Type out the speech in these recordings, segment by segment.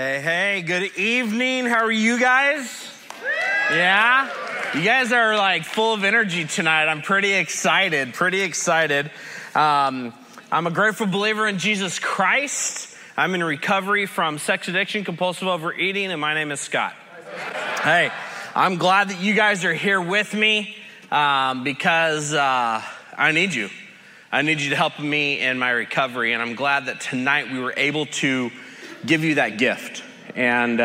Hey, good evening. How are you guys? Yeah? You guys are like full of energy tonight. I'm pretty excited. I'm a grateful believer in Jesus Christ. I'm in recovery from sex addiction, compulsive overeating, and my name is Scott. Hey, I'm glad that you guys are here with me because I need you. I need you to help me in my recovery, and I'm glad that tonight we were able to give you that gift. And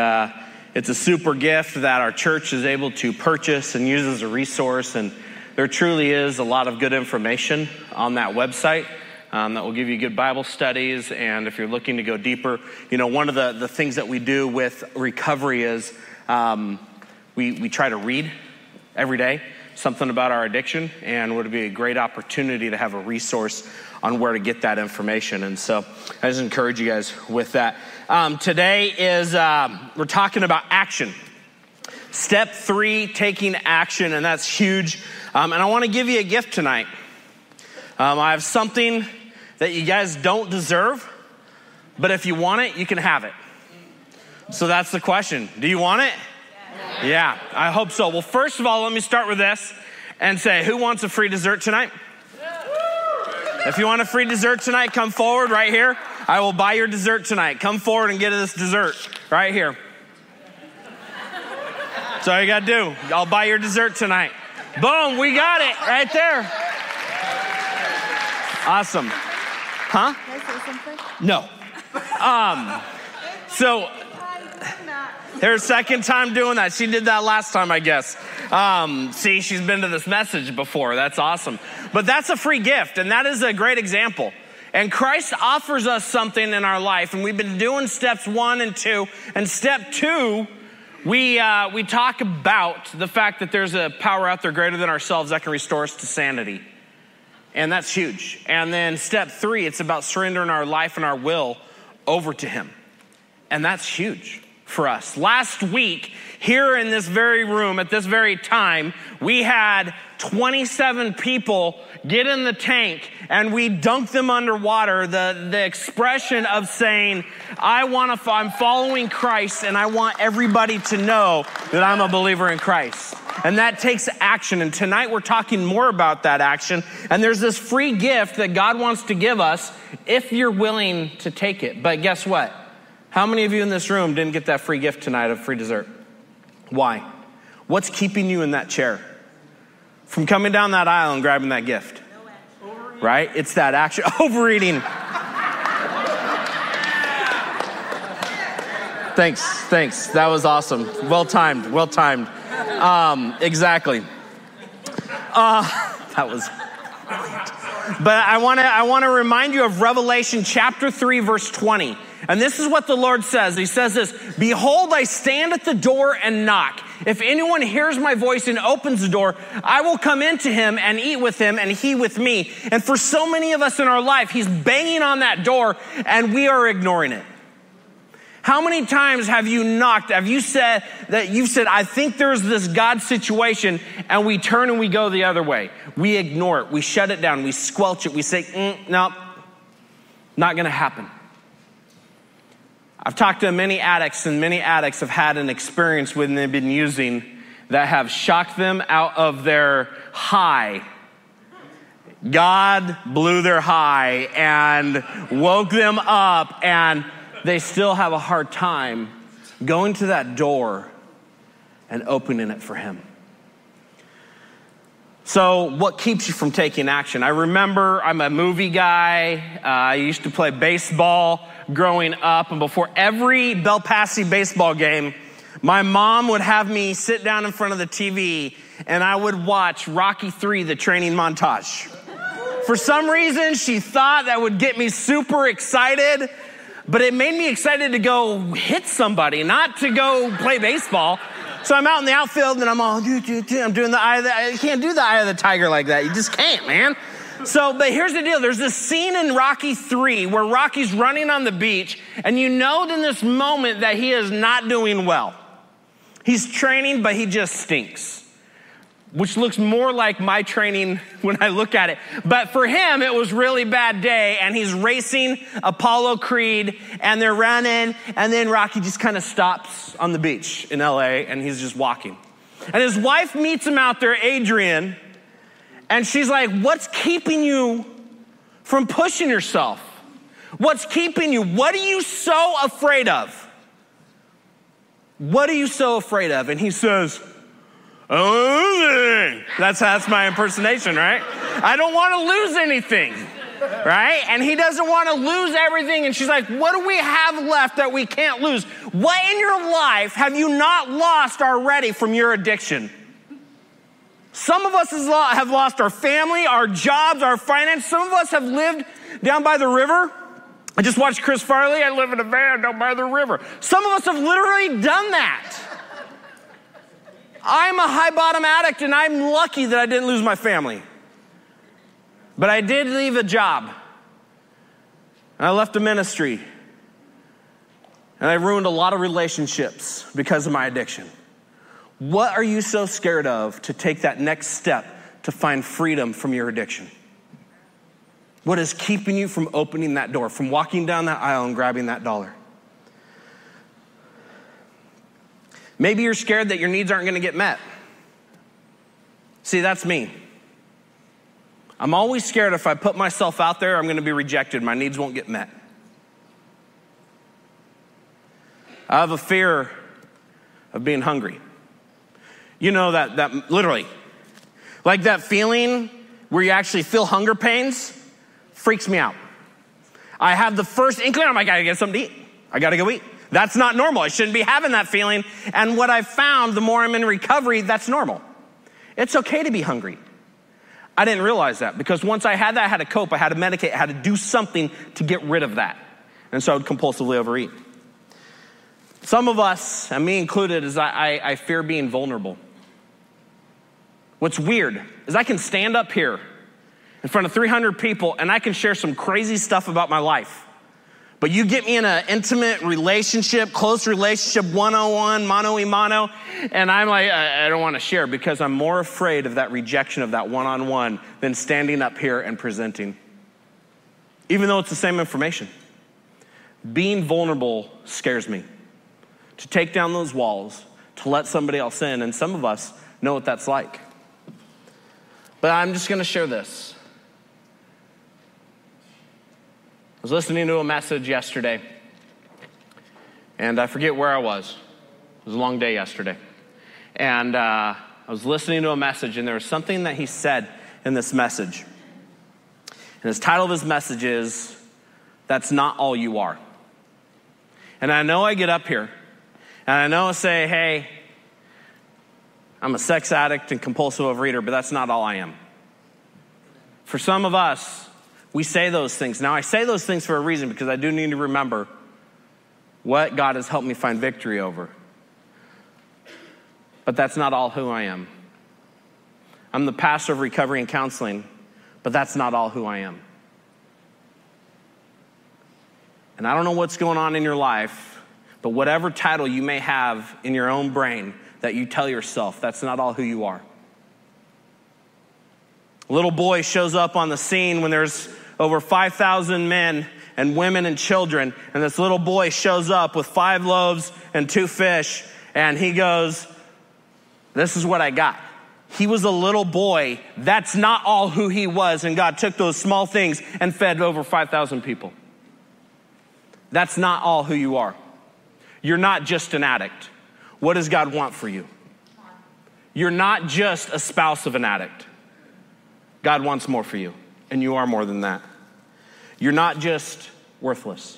it's a super gift that our church is able to purchase and use as a resource. And there truly is a lot of good information on that website that will give you good Bible studies. And if you're looking to go deeper, you know, one of the things that we do with recovery is we try to read every day something about our addiction, and it would be a great opportunity to have a resource on where to get that information. And so I just encourage you guys with that. Today is, we're talking about action. Step 3, taking action, and that's huge. And I want to give you a gift tonight. I have something that you guys don't deserve, but if you want it, you can have it. So that's the question. Do you want it? Yeah, I hope so. Well, first of all, let me start with this and say, who wants a free dessert tonight? If you want a free dessert tonight, come forward right here. I will buy your dessert tonight. Come forward and get this dessert right here. That's all you got to do. I'll buy your dessert tonight. Boom, we got it right there. Awesome. Huh? Can I say something? No. Her second time doing that. She did that last time, I guess. See, she's been to this message before. That's awesome. But that's a free gift, and that is a great example. And Christ offers us something in our life, and we've been doing steps 1 and 2. And step 2, we talk about the fact that there's a power out there greater than ourselves that can restore us to sanity. And that's huge. And then step 3, it's about surrendering our life and our will over to Him. And that's huge for us. Last week, here in this very room, at this very time, we had 27 people get in the tank and we dunked them underwater. The expression of saying, I'm following Christ and I want everybody to know that I'm a believer in Christ. And that takes action. And tonight we're talking more about that action. And there's this free gift that God wants to give us if you're willing to take it. But guess what? How many of you in this room didn't get that free gift tonight of free dessert? Why? What's keeping you in that chair from coming down that aisle and grabbing that gift? No, right? It's that action. Overeating. Thanks. That was awesome. Well timed. Exactly. That was brilliant. But I want to remind you of Revelation chapter 3, verse 20. And this is what the Lord says. He says this, "Behold, I stand at the door and knock. If anyone hears my voice and opens the door, I will come into him and eat with him and he with me." And for so many of us in our life, He's banging on that door and we are ignoring it. How many times have you knocked? Have you said that you've said, "I think there's this God situation," and we turn and we go the other way. We ignore it. We shut it down. We squelch it. We say, no, not going to happen. I've talked to many addicts, and many addicts have had an experience when they've been using that have shocked them out of their high. God blew their high and woke them up, and they still have a hard time going to that door and opening it for Him. So what keeps you from taking action? I remember I'm a movie guy. I used to play baseball growing up, and before every Bel Passe baseball game, my mom would have me sit down in front of the TV and I would watch Rocky III, the training montage. For some reason, she thought that would get me super excited, but it made me excited to go hit somebody, not to go play baseball. So I'm out in the outfield and I'm all, I'm doing the eye of the tiger. You can't do the eye of the tiger like that. You just can't, man. So, but here's the deal. There's this scene in Rocky 3 where Rocky's running on the beach, and you know in this moment that he is not doing well. He's training, but he just stinks. which looks more like my training when I look at it. But for him, it was really bad day, and he's racing Apollo Creed, and they're running, and then Rocky just kind of stops on the beach in LA, and he's just walking. And his wife meets him out there, Adrian, and she's like, what's keeping you from pushing yourself? What's keeping you? What are you so afraid of? What are you so afraid of? And he says, oh, that's my impersonation, right? I don't want to lose anything, right? And he doesn't want to lose everything. And she's like, what do we have left that we can't lose? What in your life have you not lost already from your addiction? Some of us have lost our family, our jobs, our finance. Some of us have lived down by the river. I just watched Chris Farley. I live in a van down by the river. Some of us have literally done that. I'm a high-bottom addict, and I'm lucky that I didn't lose my family. But I did leave a job. And I left a ministry. And I ruined a lot of relationships because of my addiction. What are you so scared of to take that next step to find freedom from your addiction? What is keeping you from opening that door, from walking down that aisle and grabbing that dollar? Maybe you're scared that your needs aren't going to get met. See, that's me. I'm always scared if I put myself out there, I'm going to be rejected. My needs won't get met. I have a fear of being hungry. You know that literally. Like that feeling where you actually feel hunger pains freaks me out. I have the first inkling, I'm like, I got to get something to eat. I got to go eat. That's not normal. I shouldn't be having that feeling. And what I've found, the more I'm in recovery, that's normal. It's okay to be hungry. I didn't realize that because once I had that, I had to cope. I had to medicate. I had to do something to get rid of that. And so I would compulsively overeat. Some of us, and me included, is I fear being vulnerable. What's weird is I can stand up here in front of 300 people and I can share some crazy stuff about my life. But you get me in an intimate relationship, close relationship, one-on-one, mano a mano, and I'm like, I don't want to share because I'm more afraid of that rejection of that one-on-one than standing up here and presenting. Even though it's the same information. Being vulnerable scares me. To take down those walls, to let somebody else in, and some of us know what that's like. But I'm just going to share this. I was listening to a message yesterday, and I forget where I was. It was a long day yesterday. And I was listening to a message, and there was something that he said in this message. And his title of his message is, That's Not All You Are. And I know I get up here, and I know I say, hey, I'm a sex addict and compulsive overeater, but that's not all I am. For some of us, we say those things. Now, I say those things for a reason because I do need to remember what God has helped me find victory over. But that's not all who I am. I'm the pastor of recovery and counseling, but that's not all who I am. And I don't know what's going on in your life, but whatever title you may have in your own brain that you tell yourself, that's not all who you are. A little boy shows up on the scene when there's over 5,000 men and women and children. And this little boy shows up with 5 loaves and 2 fish. And he goes, this is what I got. He was a little boy. That's not all who he was. And God took those small things and fed over 5,000 people. That's not all who you are. You're not just an addict. What does God want for you? You're not just a spouse of an addict. God wants more for you, and you are more than that. You're not just worthless,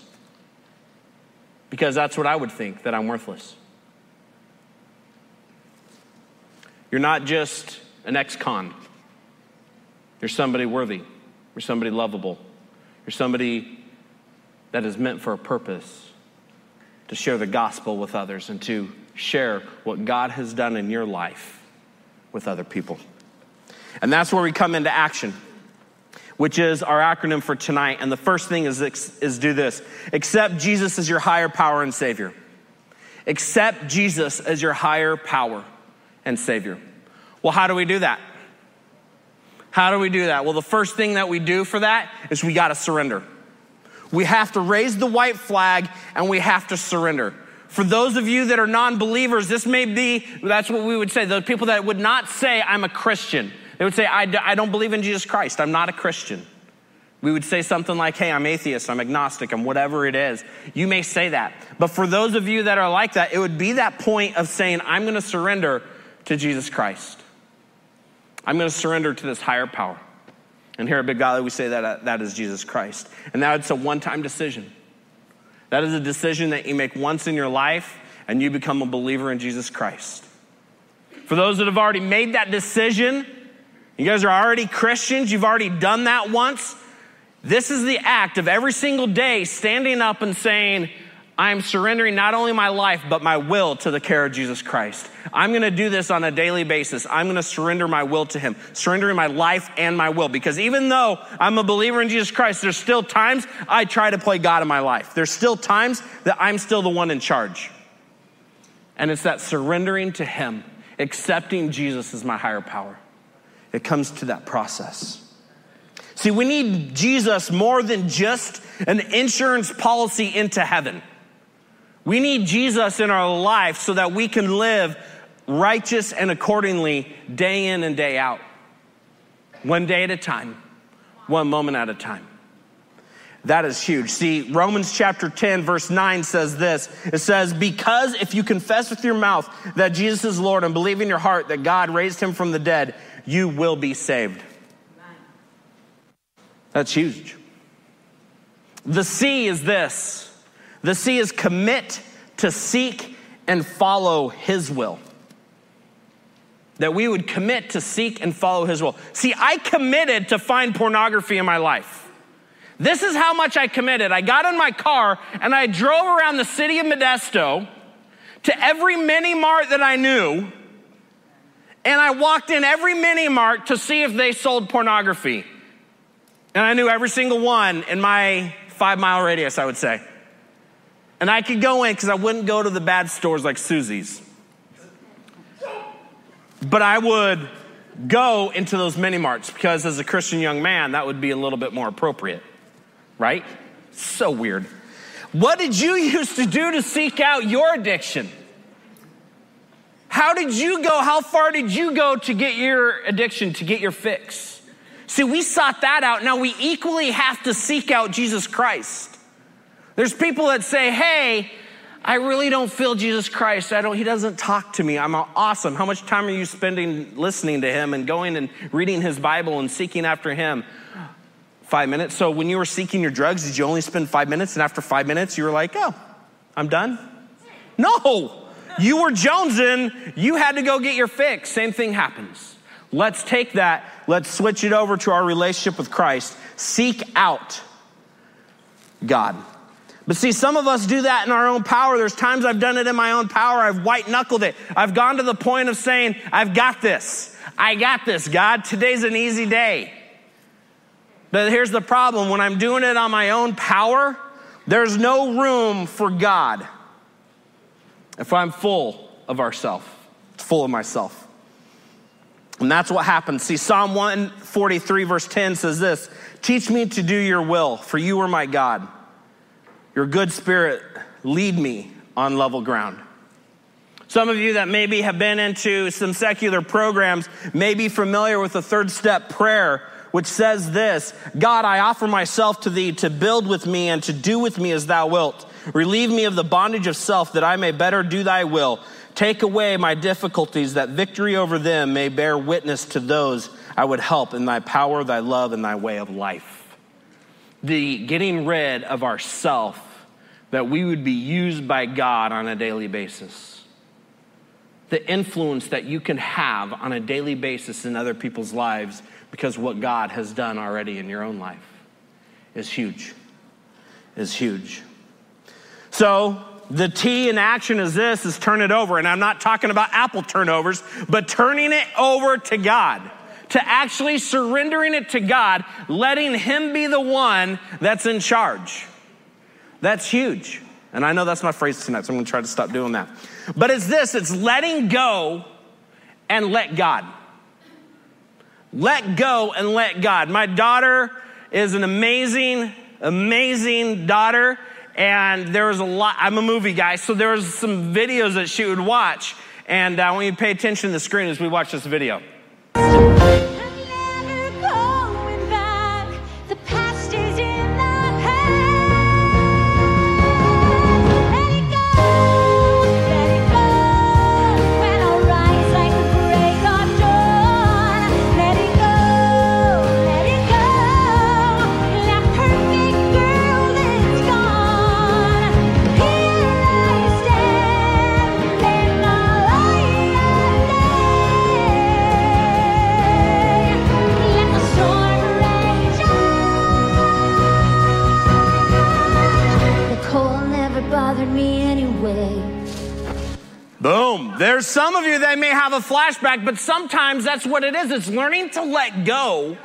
because that's what I would think, that I'm worthless. You're not just an ex-con. You're somebody worthy. You're somebody lovable. You're somebody that is meant for a purpose, to share the gospel with others and to share what God has done in your life with other people. And that's where we come into action, which is our acronym for tonight. And the first thing is do this. Accept Jesus as your higher power and Savior. Accept Jesus as your higher power and Savior. Well, how do we do that? How do we do that? Well, the first thing that we do for that is we got to surrender. We have to raise the white flag and we have to surrender. For those of you that are non-believers, this may be, that's what we would say. Those people that would not say, I'm a Christian. They would say, I don't believe in Jesus Christ. I'm not a Christian. We would say something like, hey, I'm atheist, I'm agnostic, I'm whatever it is. You may say that. But for those of you that are like that, it would be that point of saying, I'm going to surrender to Jesus Christ. I'm going to surrender to this higher power. And here at Big Godly, we say that that is Jesus Christ. And now it's a one-time decision. That is a decision that you make once in your life and you become a believer in Jesus Christ. For those that have already made that decision, you guys are already Christians, you've already done that once. This is the act of every single day standing up and saying, I'm surrendering not only my life, but my will to the care of Jesus Christ. I'm going to do this on a daily basis. I'm going to surrender my will to him, surrendering my life and my will. Because even though I'm a believer in Jesus Christ, there's still times I try to play God in my life. There's still times that I'm still the one in charge. And it's that surrendering to him, accepting Jesus as my higher power. It comes to that process. See, we need Jesus more than just an insurance policy into heaven. We need Jesus in our life so that we can live righteous and accordingly day in and day out. One day at a time, one moment at a time. That is huge. See, Romans chapter 10, verse 9 says this. It says, because if you confess with your mouth that Jesus is Lord and believe in your heart that God raised him from the dead, you will be saved. That's huge. The C is this. The C is commit to seek and follow his will. That we would commit to seek and follow his will. See, I committed to find pornography in my life. This is how much I committed. I got in my car and I drove around the city of Modesto to every mini mart that I knew. And I walked in every mini mart to see if they sold pornography. And I knew every single one in my 5-mile radius, I would say. And I could go in because I wouldn't go to the bad stores like Susie's. But I would go into those mini marts because as a Christian young man, that would be a little bit more appropriate, right? So weird. What did you used to do to seek out your addiction? How did you go? How far did you go to get your addiction, to get your fix? See, we sought that out. Now we equally have to seek out Jesus Christ. There's people that say, hey, I really don't feel Jesus Christ. He doesn't talk to me. I'm awesome. How much time are you spending listening to him and going and reading his Bible and seeking after him? 5 minutes. So when you were seeking your drugs, did you only spend 5 minutes? And after 5 minutes, you were like, oh, I'm done? No, you were jonesing. You had to go get your fix. Same thing happens. Let's take that. Let's switch it over to our relationship with Christ. Seek out God. But see, some of us do that in our own power. There's times I've done it in my own power. I've white-knuckled it. I've gone to the point of saying, I've got this. I got this, God. Today's an easy day. But here's the problem. When I'm doing it on my own power, there's no room for God. If I'm full of ourselves, full of myself. And that's what happens. See, Psalm 143, verse 10 says this, teach me to do your will, for you are my God. Your good spirit, lead me on level ground. Some of you that maybe have been into some secular programs may be familiar with the third step prayer, which says this, God, I offer myself to thee to build with me and to do with me as thou wilt. Relieve me of the bondage of self that I may better do thy will. Take away my difficulties that victory over them may bear witness to those I would help in thy power, thy love, and thy way of life. The getting rid of ourself, that we would be used by God on a daily basis. The influence that you can have on a daily basis in other people's lives because what God has done already in your own life is huge, is huge. So the T in action is this, is turn it over. And I'm not talking about apple turnovers, but turning it over to God. To actually surrendering it to God, letting him be the one that's in charge. That's huge. And I know that's my phrase tonight, so I'm gonna try to stop doing that. But it's this, it's letting go and let God. Let go and let God. My daughter is an amazing, amazing daughter. And there was a lot, I'm a movie guy, so there was some videos that she would watch. And I want you to pay attention to the screen as we watch this video. Boom. There's some of you that may have a flashback, but sometimes that's what it is. It's learning to let go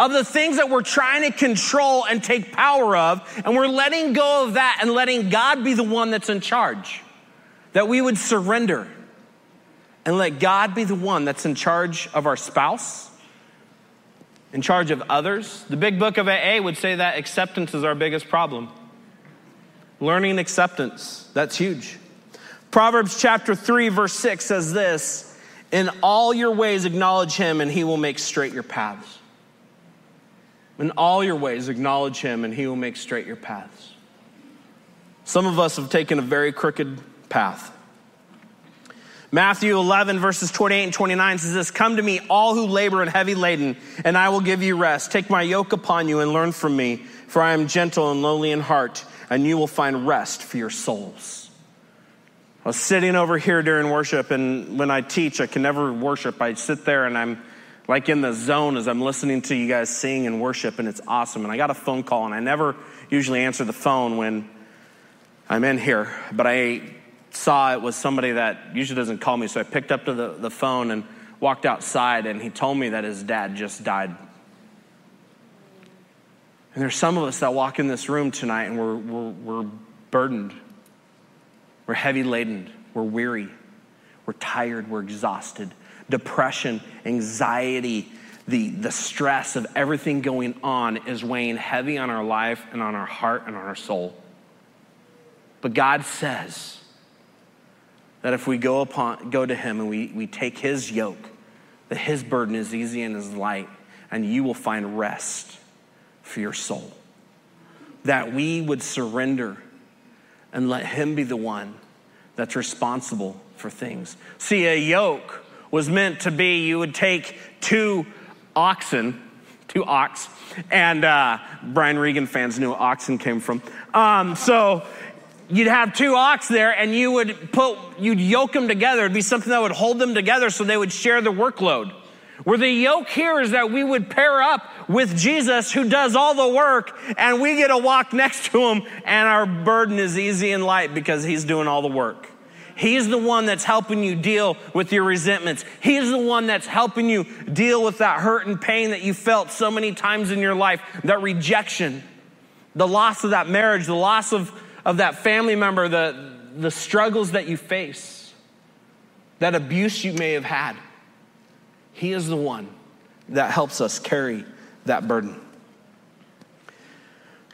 of the things that we're trying to control and take power of, and we're letting go of that and letting God be the one that's in charge, that we would surrender and let God be the one that's in charge of our spouse, in charge of others. The big book of AA would say that acceptance is our biggest problem. Learning acceptance, that's huge. Proverbs chapter 3, verse 6 says this, "In all your ways acknowledge him and he will make straight your paths." In all your ways acknowledge him and he will make straight your paths. Some of us have taken a very crooked path. Matthew 11, verses 28 and 29 says this, "Come to me, all who labor and heavy laden, and I will give you rest. Take my yoke upon you and learn from me, for I am gentle and lowly in heart, and you will find rest for your souls." I was sitting over here during worship, and when I teach, I can never worship. I sit there, and I'm like in the zone as I'm listening to you guys sing and worship, and it's awesome. And I got a phone call, and I never usually answer the phone when I'm in here, but I saw it was somebody that usually doesn't call me, so I picked up to the phone and walked outside, and he told me that his dad just died. And there's some of us that walk in this room tonight and we're burdened. We're heavy laden. We're weary. We're tired. We're exhausted. Depression, anxiety, the stress of everything going on is weighing heavy on our life and on our heart and on our soul. But God says that if we go to him and we take his yoke, that his burden is easy and is light, and you will find rest for your soul. That we would surrender and let him be the one that's responsible for things. See, a yoke was meant to be, you would take two oxen, and Brian Regan fans knew where oxen came from. So you'd have two ox there and you'd yoke them together. It'd be something that would hold them together so they would share the workload. Where the yoke here is that we would pair up with Jesus who does all the work, and we get to walk next to him, and our burden is easy and light because he's doing all the work. He's the one that's helping you deal with your resentments. He's the one that's helping you deal with that hurt and pain that you felt so many times in your life, that rejection, the loss of that marriage, the loss of that family member, the struggles that you face, that abuse you may have had. He is the one that helps us carry that burden.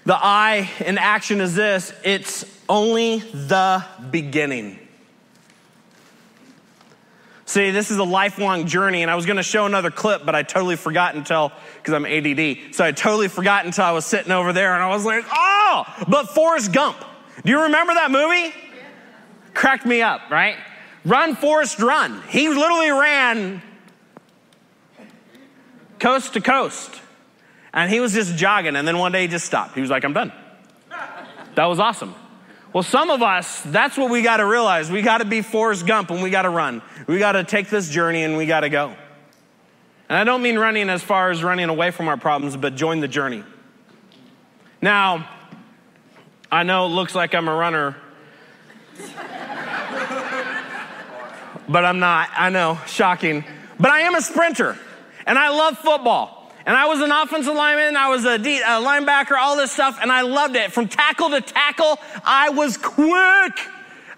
The I in action is this: it's only the beginning. See, this is a lifelong journey, and I was going to show another clip, but I totally forgot because I'm ADD, so I totally forgot until I was sitting over there, and I was like, but Forrest Gump. Do you remember that movie? Yeah. Cracked me up, right? Run, Forrest, run. He literally ran coast to coast, and he was just jogging, and then one day he just stopped. He was like, I'm done. That was awesome. Well, some of us, that's what we got to realize. We got to be Forrest Gump, and we got to run. We got to take this journey, and we got to go. And I don't mean running as far as running away from our problems, but join the journey. Now, I know it looks like I'm a runner, but I'm not. I know, shocking. But I am a sprinter, and I love football. And I was an offensive lineman, I was a linebacker, all this stuff, and I loved it. From tackle to tackle, I was quick.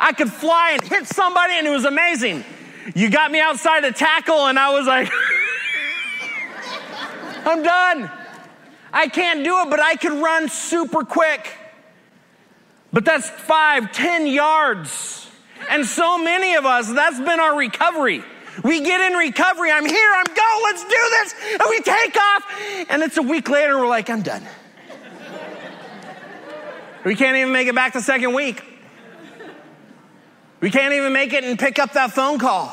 I could fly and hit somebody, and it was amazing. You got me outside a tackle, and I was like, I'm done. I can't do it, but I could run super quick. But that's 5, 10 yards. And so many of us, that's been our recovery. We get in recovery. I'm here. I'm going. Let's do this. And we take off. And it's a week later. We're like, I'm done. We can't even make it back the second week. We can't even make it and pick up that phone call.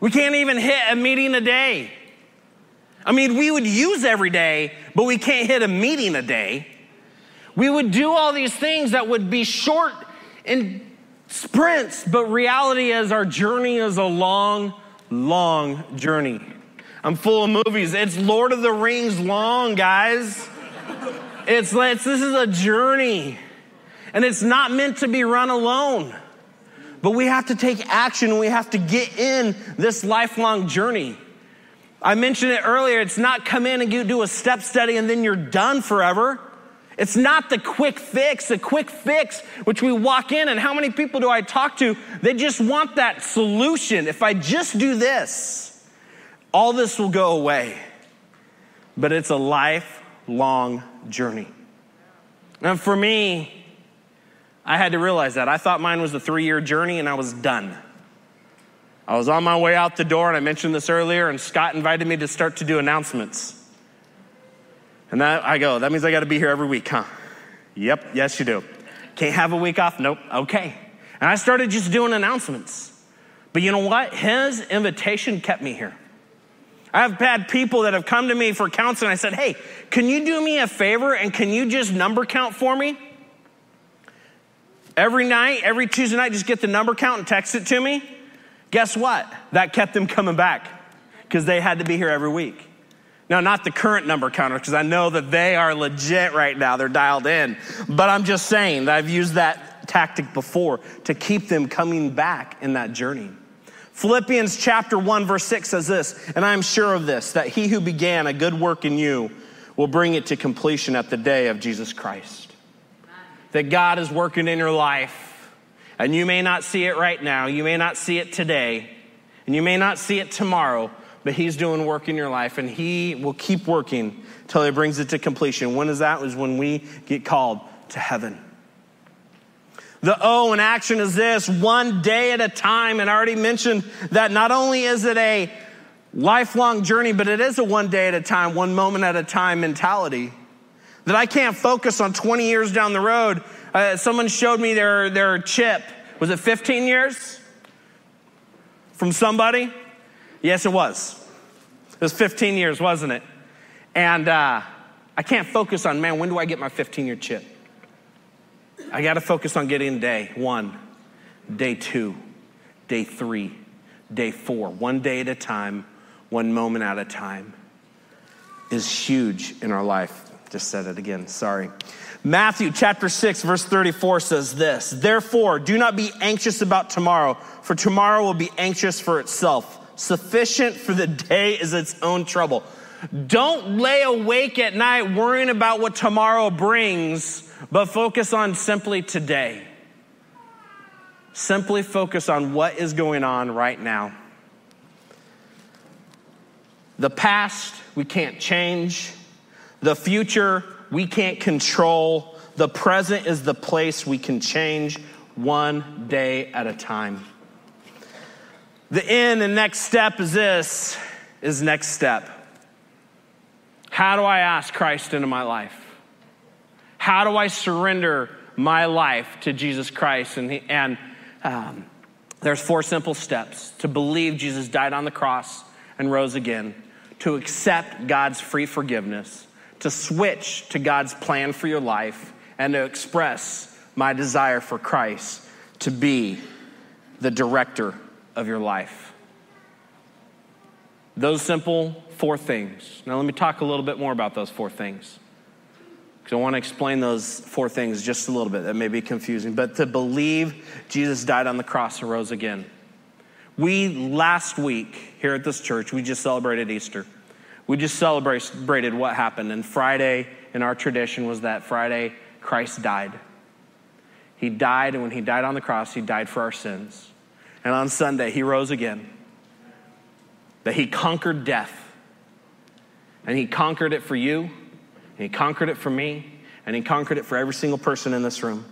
We can't even hit a meeting a day. I mean, we would use every day, but we can't hit a meeting a day. We would do all these things that would be short and sprints, but reality is our journey is a long, long journey. I'm full of movies. It's Lord of the Rings long, guys. This is a journey, and it's not meant to be run alone, but we have to take action. We have to get in this lifelong journey. I mentioned it earlier. It's not come in and you do a step study and then you're done forever. It's not the quick fix, which we walk in, and how many people do I talk to? They just want that solution. If I just do this, all this will go away. But it's a lifelong journey. And for me, I had to realize that. I thought mine was a 3-year journey and I was done. I was on my way out the door, and I mentioned this earlier, and Scott invited me to start to do announcements. And I go, that means I got to be here every week, huh? Yep, yes you do. Can't have a week off? Nope, okay. And I started just doing announcements. But you know what? His invitation kept me here. I've had people that have come to me for counseling. I said, hey, can you do me a favor and can you just number count for me? Every night, every Tuesday night, just get the number count and text it to me. Guess what? That kept them coming back because they had to be here every week. Now, not the current number counter, because I know that they are legit right now. They're dialed in. But I'm just saying that I've used that tactic before to keep them coming back in that journey. Philippians chapter 1, verse 6 says this, and I am sure of this, that he who began a good work in you will bring it to completion at the day of Jesus Christ. That God is working in your life, and you may not see it right now. You may not see it today, and you may not see it tomorrow, but he's doing work in your life, and he will keep working until he brings it to completion. When is that? Is when we get called to heaven. The O in action is this, one day at a time. And I already mentioned that not only is it a lifelong journey, but it is a one day at a time, one moment at a time mentality. That I can't focus on 20 years down the road. Someone showed me their chip. Was it 15 years? From somebody? Yes, it was. It was 15 years, wasn't it? And I can't focus on, man, when do I get my 15-year chip? I got to focus on getting day 1, day 2, day 3, day 4. One day at a time, one moment at a time is huge in our life. Just said it again, sorry. Matthew chapter 6, verse 34 says this, therefore, do not be anxious about tomorrow, for tomorrow will be anxious for itself. Sufficient for the day is its own trouble. Don't lay awake at night worrying about what tomorrow brings, but focus on simply today. Simply focus on what is going on right now. The past, we can't change. The future, we can't control. The present is the place we can change, one day at a time. The end and next step is this, is next step. How do I ask Christ into my life? How do I surrender my life to Jesus Christ? And there's 4 simple steps. To believe Jesus died on the cross and rose again. To accept God's free forgiveness. To switch to God's plan for your life. And to express my desire for Christ to be the director of your life. Those simple 4 things. Now let me talk a little bit more about those 4 things. Because I want to explain those 4 things just a little bit. That may be confusing. But to believe Jesus died on the cross and rose again. Last week, here at this church, we just celebrated Easter. We just celebrated what happened. And Friday, in our tradition, was that Friday, Christ died. He died, and when he died on the cross, he died for our sins. And on Sunday, he rose again. That he conquered death. And he conquered it for you, and he conquered it for me, and he conquered it for every single person in this room.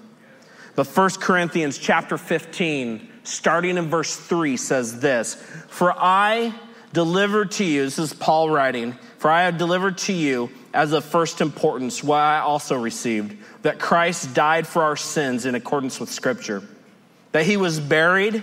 But 1 Corinthians chapter 15, starting in verse 3, says this: For I delivered to you, this is Paul writing, for I have delivered to you as of first importance what I also received, that Christ died for our sins in accordance with Scripture, that he was buried,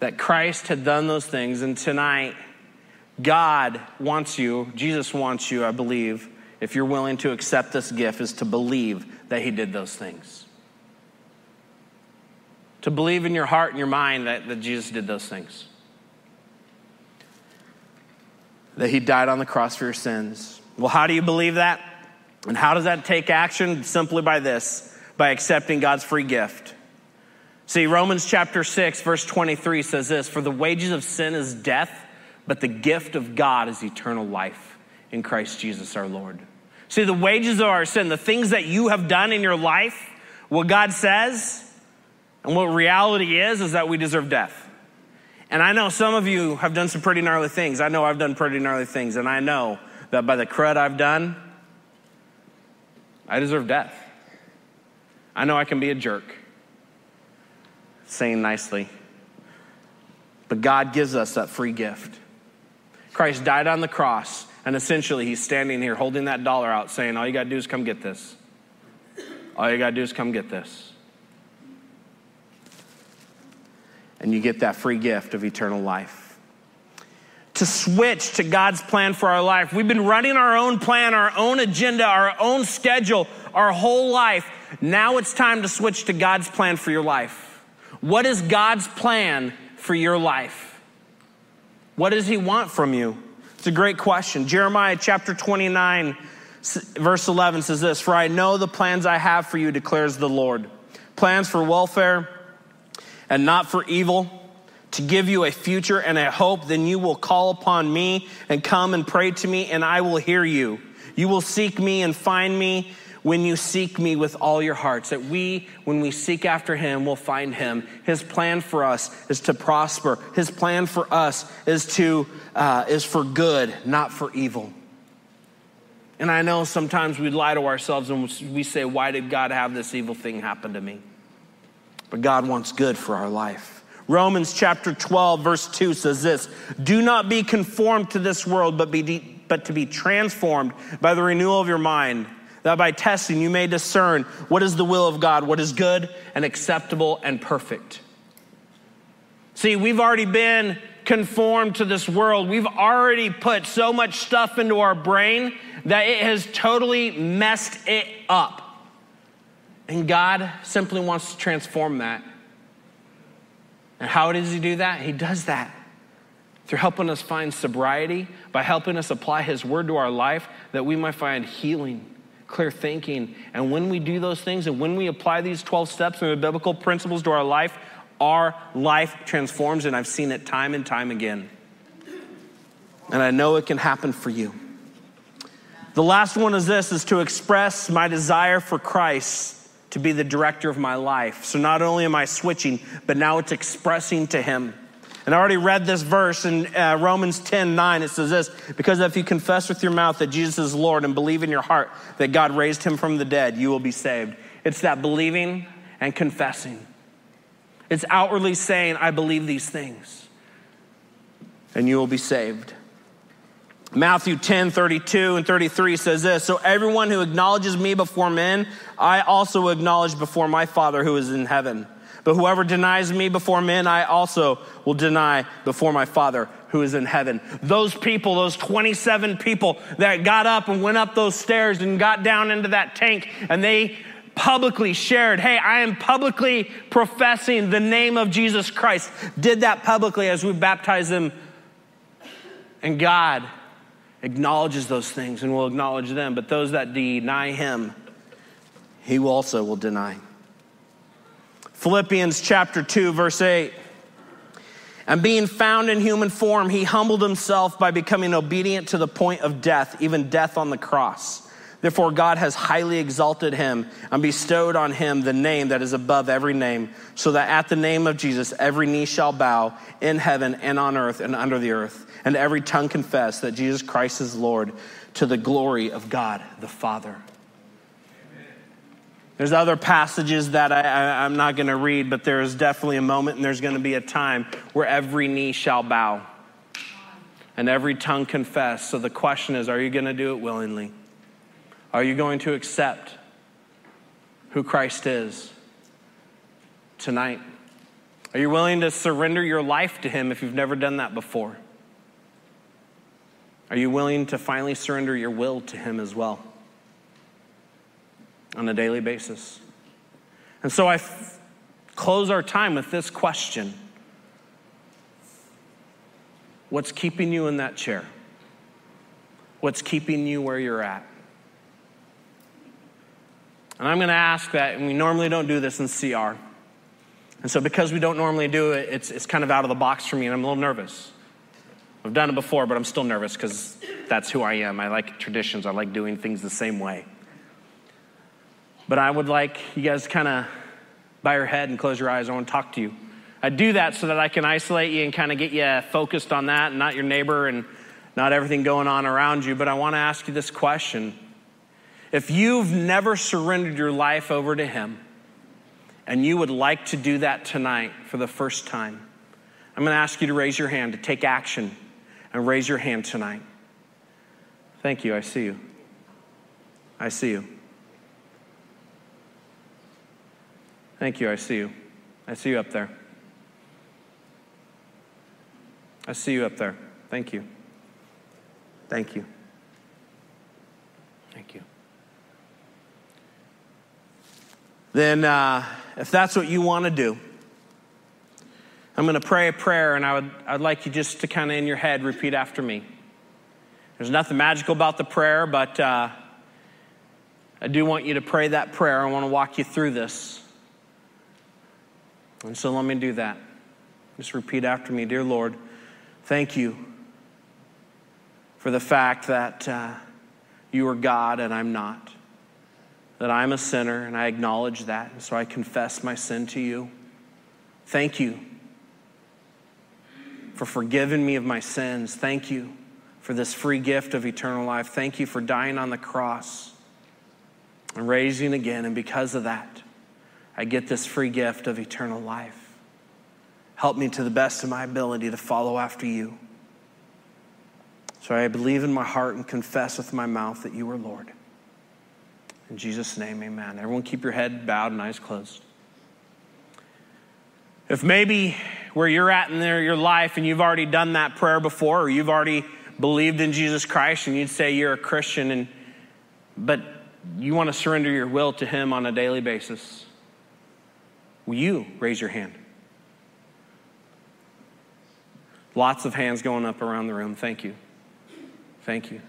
That Christ had done those things, and tonight, God wants you, Jesus wants you, I believe, if you're willing to accept this gift, is to believe that he did those things. To believe in your heart and your mind that Jesus did those things. That he died on the cross for your sins. Well, how do you believe that? And how does that take action? Simply by this, by accepting God's free gift. See, Romans chapter 6, verse 23 says this: For the wages of sin is death, but the gift of God is eternal life in Christ Jesus our Lord. See, the wages of our sin, the things that you have done in your life, what God says and what reality is that we deserve death. And I know some of you have done some pretty gnarly things. I know I've done pretty gnarly things. And I know that by the crud I've done, I deserve death. I know I can be a jerk, saying nicely. But God gives us that free gift. Christ died on the cross, and essentially he's standing here holding that dollar out saying, all you got to do is come get this. All you got to do is come get this. And you get that free gift of eternal life. To switch to God's plan for our life. We've been running our own plan, our own agenda, our own schedule, our whole life. Now it's time to switch to God's plan for your life. What is God's plan for your life? What does he want from you? It's a great question. Jeremiah chapter 29, verse 11 says this: For I know the plans I have for you, declares the Lord. Plans for welfare and not for evil, to give you a future and a hope. Then you will call upon me and come and pray to me, and I will hear you. You will seek me and find me when you seek me with all your hearts. That we, when we seek after him, will find him. His plan for us is to prosper. His plan for us is for good, not for evil. And I know sometimes we lie to ourselves and we say, why did God have this evil thing happen to me? But God wants good for our life. Romans chapter 12, verse 2 says this: Do not be conformed to this world, but to be transformed by the renewal of your mind, that by testing you may discern what is the will of God, what is good and acceptable and perfect. See, we've already been conformed to this world. We've already put so much stuff into our brain that it has totally messed it up. And God simply wants to transform that. And how does he do that? He does that through helping us find sobriety, by helping us apply his word to our life, that we might find healing, clear thinking. And when we do those things, and when we apply these 12 steps and the biblical principles to our life transforms, and I've seen it time and time again. And I know it can happen for you. The last one is this, is to express my desire for Christ to be the director of my life. So not only am I switching, but now it's expressing to him. And I already read this verse in Romans 10:9. It says this: Because if you confess with your mouth that Jesus is Lord and believe in your heart that God raised him from the dead, you will be saved. It's that believing and confessing. It's outwardly saying, I believe these things, and you will be saved. Matthew 10:32 and 33 says this: So everyone who acknowledges me before men, I also acknowledge before my Father who is in heaven. But whoever denies me before men, I also will deny before my Father who is in heaven. Those people, those 27 people that got up and went up those stairs and got down into that tank, and they publicly shared, hey, I am publicly professing the name of Jesus Christ, did that publicly as we baptized them. And God acknowledges those things and will acknowledge them. But those that deny him, he also will deny. Philippians chapter 2, verse 8. And being found in human form, he humbled himself by becoming obedient to the point of death, even death on the cross. Therefore, God has highly exalted him and bestowed on him the name that is above every name, so that at the name of Jesus, every knee shall bow in heaven and on earth and under the earth, and every tongue confess that Jesus Christ is Lord, to the glory of God the Father. There's other passages that I'm not going to read, but there is definitely a moment and there's going to be a time where every knee shall bow and every tongue confess. So the question is, are you going to do it willingly? Are you going to accept who Christ is tonight? Are you willing to surrender your life to him if you've never done that before? Are you willing to finally surrender your will to him as well? On a daily basis. And so I close our time with this question. What's keeping you in that chair? What's keeping you where you're at? And I'm going to ask that, and we normally don't do this in CR. And so because we don't normally do it, it's kind of out of the box for me, and I'm a little nervous. I've done it before, but I'm still nervous because that's who I am. I like traditions. I like doing things the same way. But I would like you guys to kind of bow your head and close your eyes. I want to talk to you. I do that so that I can isolate you and kind of get you focused on that and not your neighbor and not everything going on around you. But I want to ask you this question. If you've never surrendered your life over to him and you would like to do that tonight for the first time, I'm going to ask you to raise your hand, to take action and raise your hand tonight. Thank you. I see you. I see you. Thank you, I see you. I see you up there. I see you up there. Thank you. Thank you. Thank you. Then if that's what you want to do, I'm going to pray a prayer, and I'd like you just to kind of in your head repeat after me. There's nothing magical about the prayer, but I do want you to pray that prayer. I want to walk you through this. And so let me do that. Just repeat after me. Dear Lord, thank you for the fact that you are God and I'm not. That I'm a sinner and I acknowledge that. And so I confess my sin to you. Thank you for forgiving me of my sins. Thank you for this free gift of eternal life. Thank you for dying on the cross and raising again. And because of that, I get this free gift of eternal life. Help me to the best of my ability to follow after you. So I believe in my heart and confess with my mouth that you are Lord. In Jesus' name, amen. Everyone keep your head bowed and eyes closed. If maybe where you're at in your life and you've already done that prayer before, or you've already believed in Jesus Christ and you'd say you're a Christian, but you want to surrender your will to him on a daily basis, will you raise your hand? Lots of hands going up around the room. Thank you. Thank you.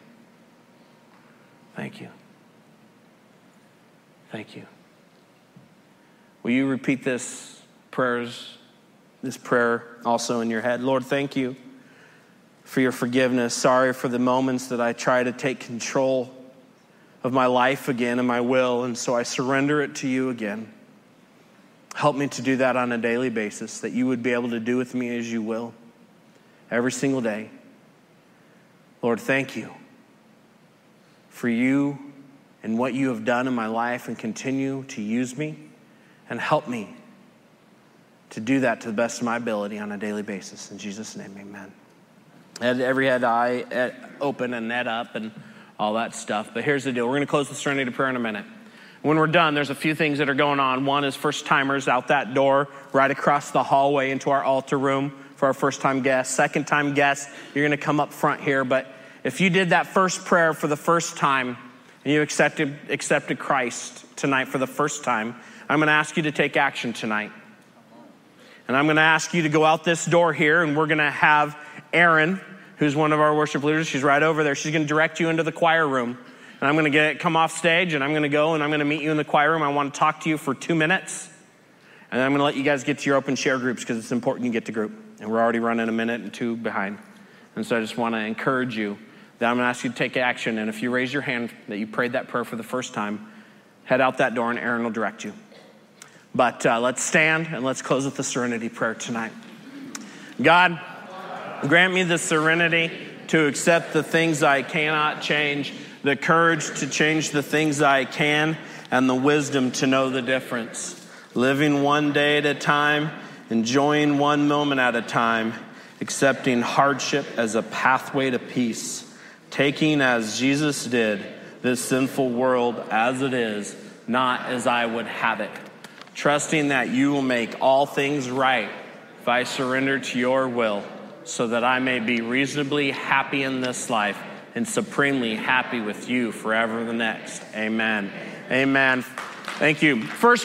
Thank you. Thank you. Will you repeat this prayer also in your head? Lord, thank you for your forgiveness. Sorry for the moments that I try to take control of my life again and my will, and so I surrender it to you again. Help me to do that on a daily basis, that you would be able to do with me as you will every single day. Lord, thank you for you and what you have done in my life, and continue to use me and help me to do that to the best of my ability on a daily basis. In Jesus' name, amen. Had every head eye open and head up and all that stuff. But here's the deal. We're going to close the serenity prayer in a minute. When we're done, there's a few things that are going on. One is first-timers out that door, right across the hallway into our altar room for our first-time guests. Second-time guests, you're going to come up front here. But if you did that first prayer for the first time and you accepted Christ tonight for the first time, I'm going to ask you to take action tonight. And I'm going to ask you to go out this door here, and we're going to have Aaron who's one of our worship leaders. She's right over there. She's going to direct you into the choir room. And I'm going to come off stage, and I'm going to go, and I'm going to meet you in the choir room. I want to talk to you for 2 minutes. And then I'm going to let you guys get to your open share groups because it's important you get to group. And we're already running a minute and two behind. And so I just want to encourage you that I'm going to ask you to take action. And if you raise your hand that you prayed that prayer for the first time, head out that door and Aaron will direct you. But let's stand and let's close with the serenity prayer tonight. God, grant me the serenity to accept the things I cannot change, the courage to change the things I can, and the wisdom to know the difference. Living one day at a time, enjoying one moment at a time, accepting hardship as a pathway to peace, taking as Jesus did this sinful world as it is, not as I would have it. Trusting that you will make all things right if I surrender to your will, so that I may be reasonably happy in this life and supremely happy with you forever the next. Amen. Amen. Thank you. First.